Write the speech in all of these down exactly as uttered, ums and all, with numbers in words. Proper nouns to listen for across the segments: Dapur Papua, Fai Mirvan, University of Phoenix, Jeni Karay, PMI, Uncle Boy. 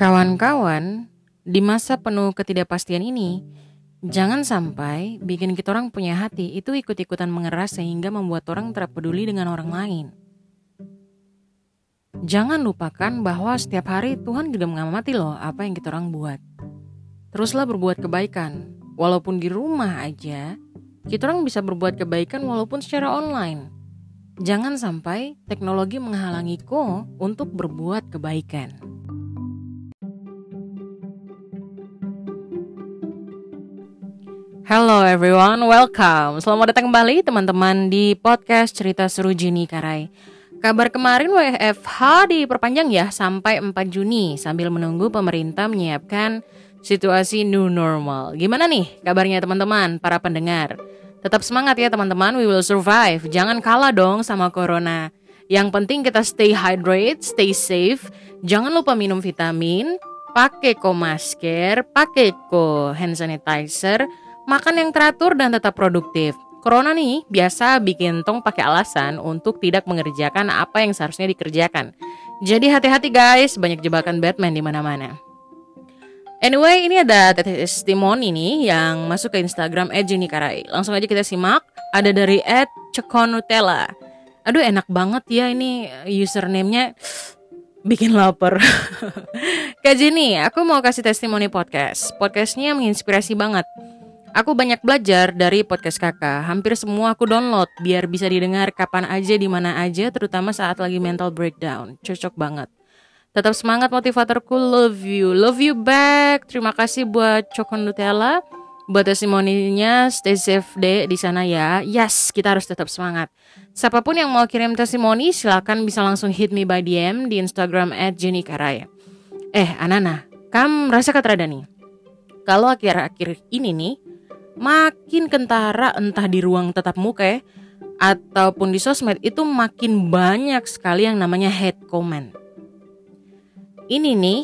Kawan-kawan, di masa penuh ketidakpastian ini, jangan sampai bikin kita orang punya hati itu ikut-ikutan mengeras sehingga membuat orang terpeduli dengan orang lain. Jangan lupakan bahwa setiap hari Tuhan juga mengamati loh apa yang kita orang buat. Teruslah berbuat kebaikan, walaupun di rumah aja, kita orang bisa berbuat kebaikan walaupun secara online. Jangan sampai teknologi menghalangi kau untuk berbuat kebaikan. Hello everyone, welcome. Selamat datang kembali teman-teman di podcast Cerita Seru Jeni Karay. Kabar kemarin W F H diperpanjang ya sampai empat Juni sambil menunggu pemerintah menyiapkan situasi new normal. Gimana nih kabarnya teman-teman, para pendengar? Tetap semangat ya teman-teman, we will survive. Jangan kalah dong sama corona. Yang penting kita stay hydrated, stay safe. Jangan lupa minum vitamin, pakai ko masker, pakai ko hand sanitizer. Makan yang teratur dan tetap produktif. Corona nih biasa bikin tong pakai alasan untuk tidak mengerjakan apa yang seharusnya dikerjakan. Jadi hati-hati guys, banyak jebakan Batman di mana-mana. Anyway, ini ada testimoni nih yang masuk ke Instagram et jenikaray. Langsung aja kita simak. Ada dari et cekonutella. Aduh, enak banget ya ini username-nya. Bikin lapar. Kak Jenny, aku mau kasih testimoni podcast. Podcastnya menginspirasi banget. Aku banyak belajar dari podcast kakak. Hampir semua aku download biar bisa didengar kapan aja, di mana aja, terutama saat lagi mental breakdown. Cocok banget. Tetap semangat motivatorku, love you, love you back. Terima kasih buat Cokon Nutella, buat testimoninya. Stay safe deh di sana ya. Yes, kita harus tetap semangat. Siapapun yang mau kirim testimoni, silakan bisa langsung hit me by D M di Instagram et jenikaray. Eh, Anana, kamu rasa katrada nih? Kalau akhir-akhir ini nih makin kentara, entah di ruang tatap muka ataupun di sosmed, itu makin banyak sekali yang namanya hate comment. Ini nih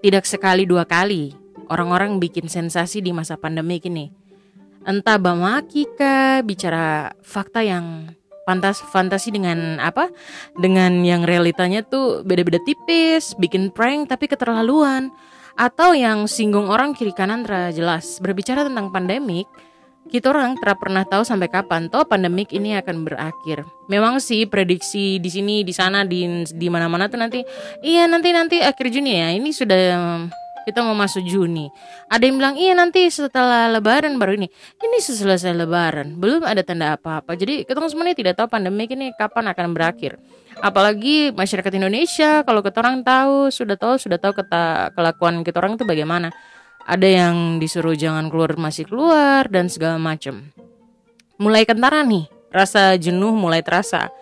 tidak sekali dua kali orang-orang bikin sensasi di masa pandemi ini. Entah bamaki kah, bicara fakta yang fantas, fantasi dengan apa? Dengan yang realitanya tuh beda-beda tipis, bikin prank tapi keterlaluan. Atau yang singgung orang kiri kanan terjelas. Berbicara tentang pandemik, kita orang tak pernah tahu sampai kapan toh pandemik ini akan berakhir. Memang sih prediksi di sini, di sana, di di mana-mana tuh nanti, iya nanti nanti akhir Juni ya. Ini sudah kita mau masuk Juni. Ada yang bilang iya nanti setelah Lebaran baru ini. Ini selesai Lebaran, belum ada tanda apa-apa. Jadi kita semuanya tidak tahu pandemik ini kapan akan berakhir. Apalagi masyarakat Indonesia, kalau kita orang tahu, sudah tahu, sudah tahu kata, kelakuan kita orang itu bagaimana. Ada yang disuruh jangan keluar masih keluar dan segala macam. Mulai kentara nih, rasa jenuh mulai terasa.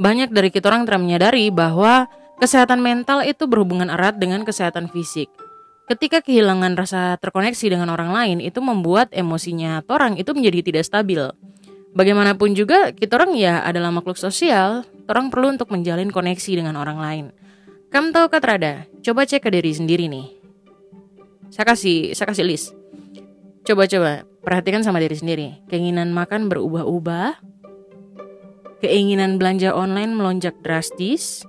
Banyak dari kita orang telah menyadari bahwa kesehatan mental itu berhubungan erat dengan kesehatan fisik. Ketika kehilangan rasa terkoneksi dengan orang lain, itu membuat emosinya orang itu menjadi tidak stabil. Bagaimanapun juga, kita orang ya adalah makhluk sosial. Orang perlu untuk menjalin koneksi dengan orang lain. Kamu tahu katrada? Coba cek ke diri sendiri nih. Saya kasih, saya kasih list. Coba-coba perhatikan sama diri sendiri. Keinginan makan berubah-ubah. Keinginan belanja online melonjak drastis.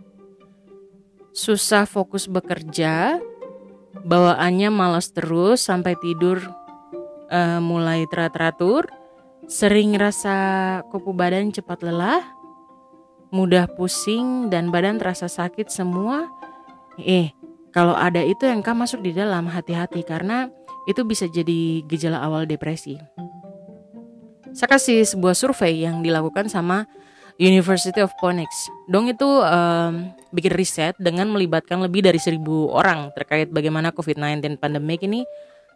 Susah fokus bekerja. Bawaannya malas terus sampai tidur uh, mulai teratur. Sering rasa kupu badan cepat lelah, mudah pusing dan badan terasa sakit semua. Eh, kalau ada itu yang kamu masuk di dalam, hati-hati karena itu bisa jadi gejala awal depresi. Saya kasih sebuah survei yang dilakukan sama University of Phoenix. Dong itu um, bikin riset dengan melibatkan lebih dari seribu orang terkait bagaimana covid sembilan belas pandemic ini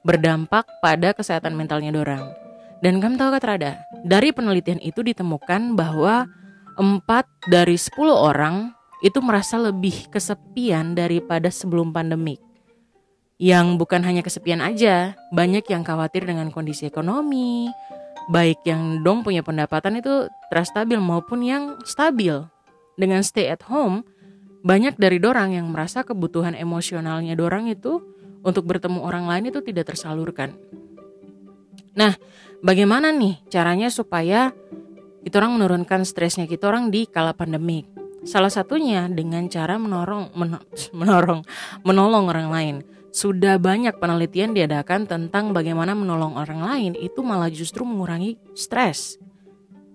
berdampak pada kesehatan mentalnya dorang. Dan kamu tahu katrada, dari penelitian itu ditemukan bahwa empat dari sepuluh orang itu merasa lebih kesepian daripada sebelum pandemik. Yang bukan hanya kesepian aja, banyak yang khawatir dengan kondisi ekonomi, baik yang dong punya pendapatan itu terstabil maupun yang stabil. Dengan stay at home, banyak dari dorang yang merasa kebutuhan emosionalnya dorang itu untuk bertemu orang lain itu tidak tersalurkan. Nah, bagaimana nih caranya supaya kita orang menurunkan stresnya kita orang di kala pandemik? Salah satunya dengan cara menorong, men- menorong, menolong orang lain. Sudah banyak penelitian diadakan tentang bagaimana menolong orang lain itu malah justru mengurangi stres.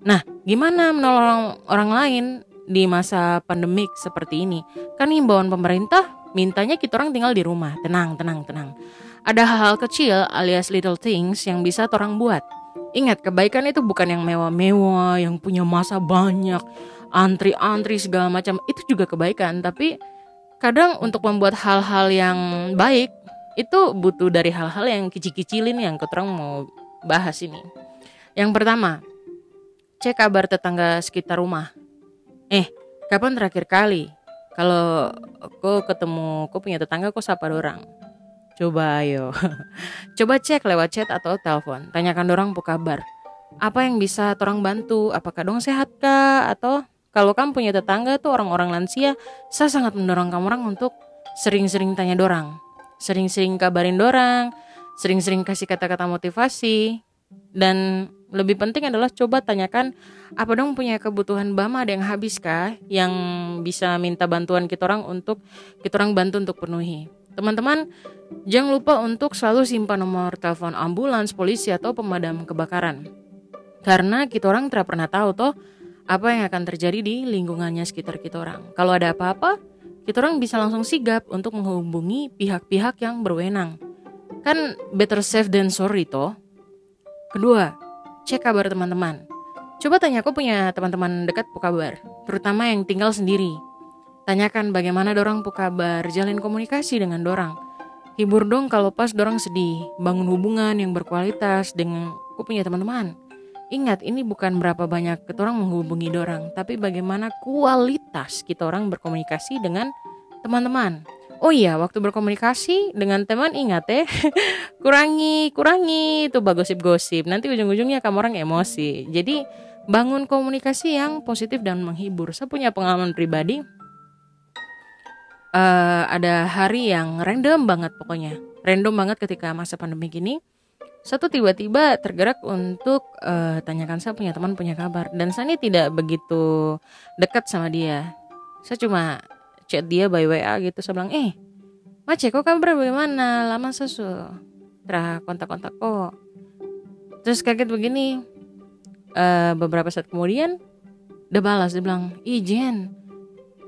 Nah, gimana menolong orang lain di masa pandemik seperti ini? Kan himbauan pemerintah mintanya kita orang tinggal di rumah. Tenang, tenang, tenang. Ada hal-hal kecil alias little things yang bisa orang buat. Ingat, kebaikan itu bukan yang mewah-mewah, yang punya masa banyak, antri-antri segala macam. Itu juga kebaikan, tapi kadang untuk membuat hal-hal yang baik itu butuh dari hal-hal yang kecil-kecilin yang kita mau bahas ini. Yang pertama, cek kabar tetangga sekitar rumah. Eh, kapan terakhir kali kalau aku ketemu, aku punya tetangga, aku sapa dorang? Coba ayo. Coba cek lewat chat atau telepon. Tanyakan dorang apa kabar. Apa yang bisa dorang bantu? Apakah dong sehat kah? Atau kalau kamu punya tetangga tuh orang-orang lansia, saya sangat mendorong kamu orang untuk sering-sering tanya dorang, sering-sering kabarin dorang, sering-sering kasih kata-kata motivasi. Dan lebih penting adalah coba tanyakan, apa dong punya kebutuhan bama, ada yang habis kah, yang bisa minta bantuan kita orang untuk kita orang bantu untuk penuhi. Teman-teman, jangan lupa untuk selalu simpan nomor telepon ambulans, polisi, atau pemadam kebakaran. Karena kita orang tidak pernah tahu toh apa yang akan terjadi di lingkungannya sekitar kita orang. Kalau ada apa-apa, kita orang bisa langsung sigap untuk menghubungi pihak-pihak yang berwenang. Kan better safe than sorry toh. Kedua, cek kabar teman-teman. Coba tanya, aku punya teman-teman dekat apa kabar, terutama yang tinggal sendiri. Tanyakan bagaimana dorang apa kabar, jalin komunikasi dengan dorang. Hibur dong kalau pas dorang sedih, bangun hubungan yang berkualitas dengan aku punya teman-teman. Ingat, ini bukan berapa banyak kita orang menghubungi dorang, tapi bagaimana kualitas kita orang berkomunikasi dengan teman-teman. Oh iya, waktu berkomunikasi dengan teman ingat ya, kurangi, kurangi itu gosip-gosip. Nanti ujung-ujungnya kamu orang emosi. Jadi bangun komunikasi yang positif dan menghibur. Saya punya pengalaman pribadi, uh, ada hari yang random banget pokoknya. Random banget ketika masa pandemi gini. Satu tiba-tiba tergerak untuk uh, tanyakan saya punya teman punya kabar. Dan saya ini tidak begitu dekat sama dia. Saya cuma chat dia by W A gitu. Saya bilang, eh, Mace kok kabar bagaimana? Lama saya sudah kontak-kontak kok. Terus kaget begini, uh, beberapa saat kemudian udah balas. Dia bilang, ih Jen,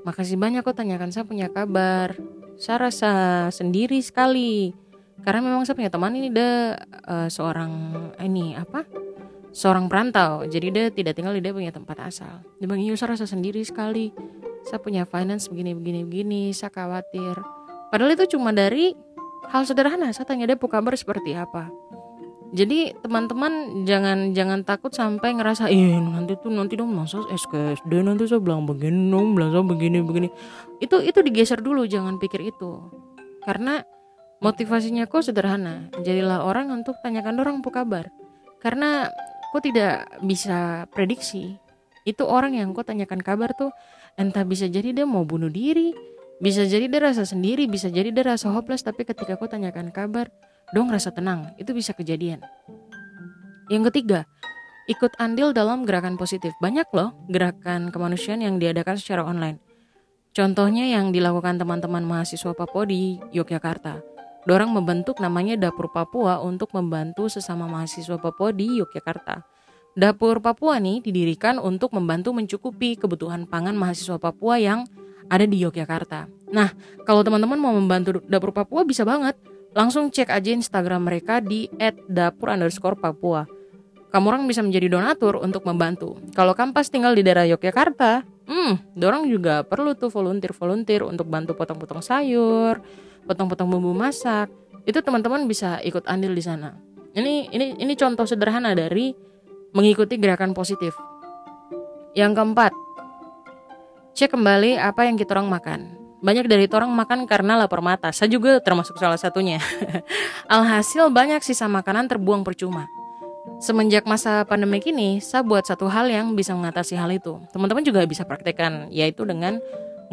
makasih banyak kok tanyakan saya punya kabar. Saya rasa sendiri sekali. Karena memang saya punya teman ini dia uh, seorang ini apa? Seorang perantau. Jadi dia tidak tinggal di dia punya tempat asal. Dia bilang, "Iya, saya rasa sendiri sekali. Saya punya finance begini-begini begini, saya khawatir." Padahal itu cuma dari hal sederhana. Saya tanya dia, "Apa kabar seperti apa?" Jadi teman-teman jangan jangan takut sampai ngerasa, "Ih, nanti tuh nanti dong masa S K S D nanti saya bilang begini, dong, bilang saya begini begini." Itu itu digeser dulu, jangan pikir itu. Karena motivasinya kok sederhana, jadilah orang untuk tanyakan dorang apa kabar. Karena kok tidak bisa prediksi, itu orang yang kok tanyakan kabar tuh entah bisa jadi dia mau bunuh diri, bisa jadi dia rasa sendiri, bisa jadi dia rasa hopeless. Tapi ketika kok tanyakan kabar, dong rasa tenang, itu bisa kejadian. Yang ketiga, ikut andil dalam gerakan positif. Banyak loh gerakan kemanusiaan yang diadakan secara online. Contohnya yang dilakukan teman-teman mahasiswa Papua di Yogyakarta. Dorang membentuk namanya Dapur Papua untuk membantu sesama mahasiswa Papua di Yogyakarta. Dapur Papua nih didirikan untuk membantu mencukupi kebutuhan pangan mahasiswa Papua yang ada di Yogyakarta. Nah, kalau teman-teman mau membantu Dapur Papua bisa banget. Langsung cek aja Instagram mereka di et dapur underscore papua. Kamu orang bisa menjadi donatur untuk membantu. Kalau kampas tinggal di daerah Yogyakarta, hmm, dorang juga perlu tuh volunteer-volunteer untuk bantu potong-potong sayur, potong-potong bumbu masak. Itu teman-teman bisa ikut andil di sana. Ini ini ini contoh sederhana dari mengikuti gerakan positif. Yang keempat, cek kembali apa yang kita orang makan. Banyak dari kita orang makan karena lapar mata. Saya juga termasuk salah satunya. Alhasil banyak sisa makanan terbuang percuma. Semenjak masa pandemi ini, saya buat satu hal yang bisa mengatasi hal itu. Teman-teman juga bisa praktekkan, yaitu dengan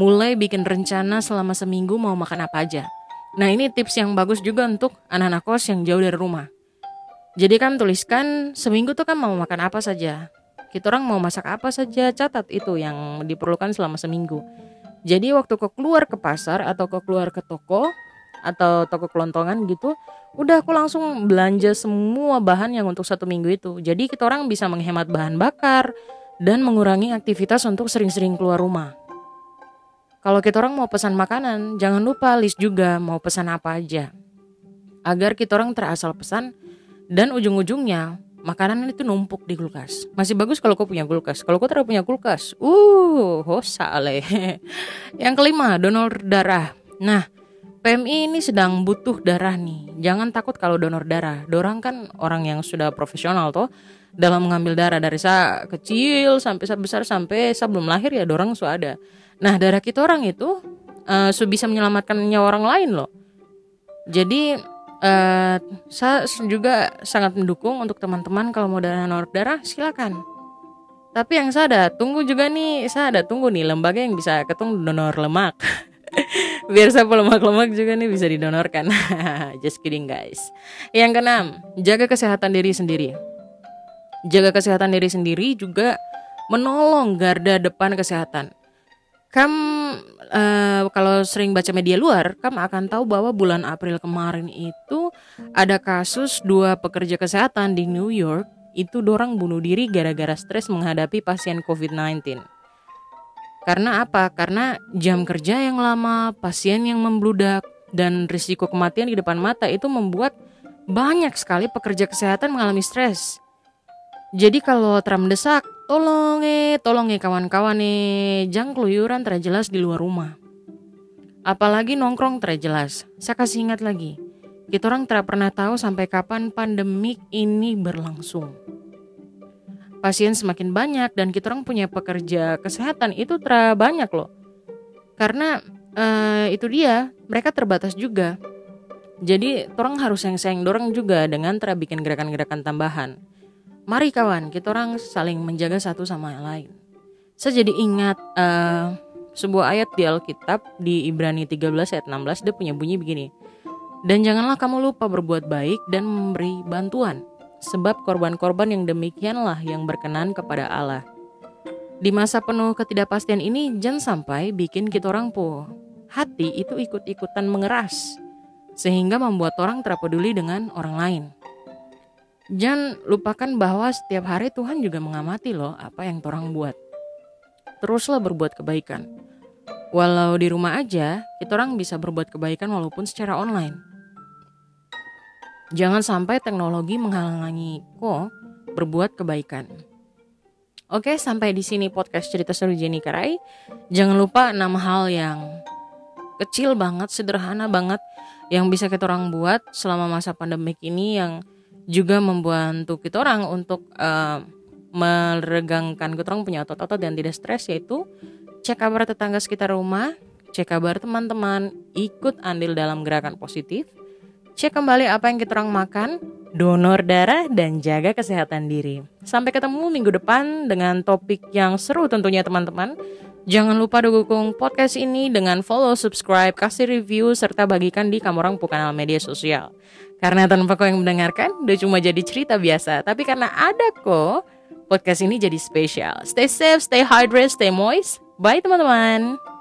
mulai bikin rencana selama seminggu mau makan apa aja. Nah, ini tips yang bagus juga untuk anak-anak kos yang jauh dari rumah. Jadi kan tuliskan seminggu tuh kan mau makan apa saja. Kita orang mau masak apa saja, catat itu yang diperlukan selama seminggu. Jadi waktu kau keluar ke pasar atau kau keluar ke toko, atau toko kelontongan gitu, udah aku langsung belanja semua bahan yang untuk satu minggu itu. Jadi kita orang bisa menghemat bahan bakar dan mengurangi aktivitas untuk sering-sering keluar rumah. Kalau kita orang mau pesan makanan, jangan lupa list juga mau pesan apa aja, agar kita orang terasal pesan dan ujung-ujungnya makanan itu numpuk di kulkas. Masih bagus kalau kau punya kulkas. Kalau kau tidak punya kulkas, uh, hosale. Yang kelima, donor darah. Nah, P M I ini sedang butuh darah nih. Jangan takut kalau donor darah. Dorang kan orang yang sudah profesional toh dalam mengambil darah dari saya kecil sampai saya besar, sampai saya belum lahir ya dorang sudah ada. Nah, darah kita orang itu uh, sudah bisa menyelamatkan nyawa orang lain loh. Jadi Uh, saya juga sangat mendukung untuk teman-teman kalau mau donor darah silakan. Tapi yang saya ada tunggu juga nih, saya ada tunggu nih lembaga yang bisa ketemu donor lemak. Biar saya lemak-lemak juga nih bisa didonorkan. Just kidding guys. Yang keenam, jaga kesehatan diri sendiri. Jaga kesehatan diri sendiri juga menolong garda depan kesehatan. Kamu Uh, kalau sering baca media luar, kamu akan tahu bahwa bulan April kemarin itu ada kasus dua pekerja kesehatan di New York itu dorang bunuh diri gara-gara stres menghadapi pasien covid sembilan belas. Karena apa? Karena jam kerja yang lama, pasien yang membludak, dan risiko kematian di depan mata itu membuat banyak sekali pekerja kesehatan mengalami stres. Jadi kalau terlalu mendesak, tolong eh, tolong eh kawan-kawan eh, jangan keluyuran terjelas di luar rumah. Apalagi nongkrong terjelas. Saya kasih ingat lagi, kita orang tidak pernah tahu sampai kapan pandemik ini berlangsung. Pasien semakin banyak dan kita orang punya pekerja kesehatan itu terlalu banyak loh. Karena eh, itu dia, mereka terbatas juga. Jadi orang harus sayang-sayang dorong juga dengan terus bikin gerakan-gerakan tambahan. Mari kawan, kita orang saling menjaga satu sama lain. Saya jadi ingat uh, sebuah ayat di Alkitab di Ibrani tiga belas ayat enam belas, dia punya bunyi begini. Dan janganlah kamu lupa berbuat baik dan memberi bantuan, sebab korban-korban yang demikianlah yang berkenan kepada Allah. Di masa penuh ketidakpastian ini, jangan sampai bikin kita orang po hati itu ikut-ikutan mengeras, sehingga membuat orang terpeduli dengan orang lain. Jangan lupakan bahwa setiap hari Tuhan juga mengamati loh apa yang torang buat. Teruslah berbuat kebaikan. Walau di rumah aja, kita orang bisa berbuat kebaikan walaupun secara online. Jangan sampai teknologi menghalangi kok berbuat kebaikan. Oke, sampai di sini podcast cerita seru Jeni Karay. Jangan lupa enam hal yang kecil banget, sederhana banget yang bisa kita orang buat selama masa pandemik ini yang juga membantu kita orang untuk uh, meregangkan kita orang punya otot-otot dan tidak stres, yaitu cek kabar tetangga sekitar rumah, cek kabar teman-teman, ikut andil dalam gerakan positif, cek kembali apa yang kita orang makan, donor darah, dan jaga kesehatan diri. Sampai ketemu minggu depan dengan topik yang seru tentunya teman-teman. Jangan lupa dukung podcast ini dengan follow, subscribe, kasih review, serta bagikan di kamu orang kanal media sosial. Karena tanpa kau yang mendengarkan, udah cuma jadi cerita biasa. Tapi karena ada kok, podcast ini jadi spesial. Stay safe, stay hydrated, stay moist. Bye teman-teman.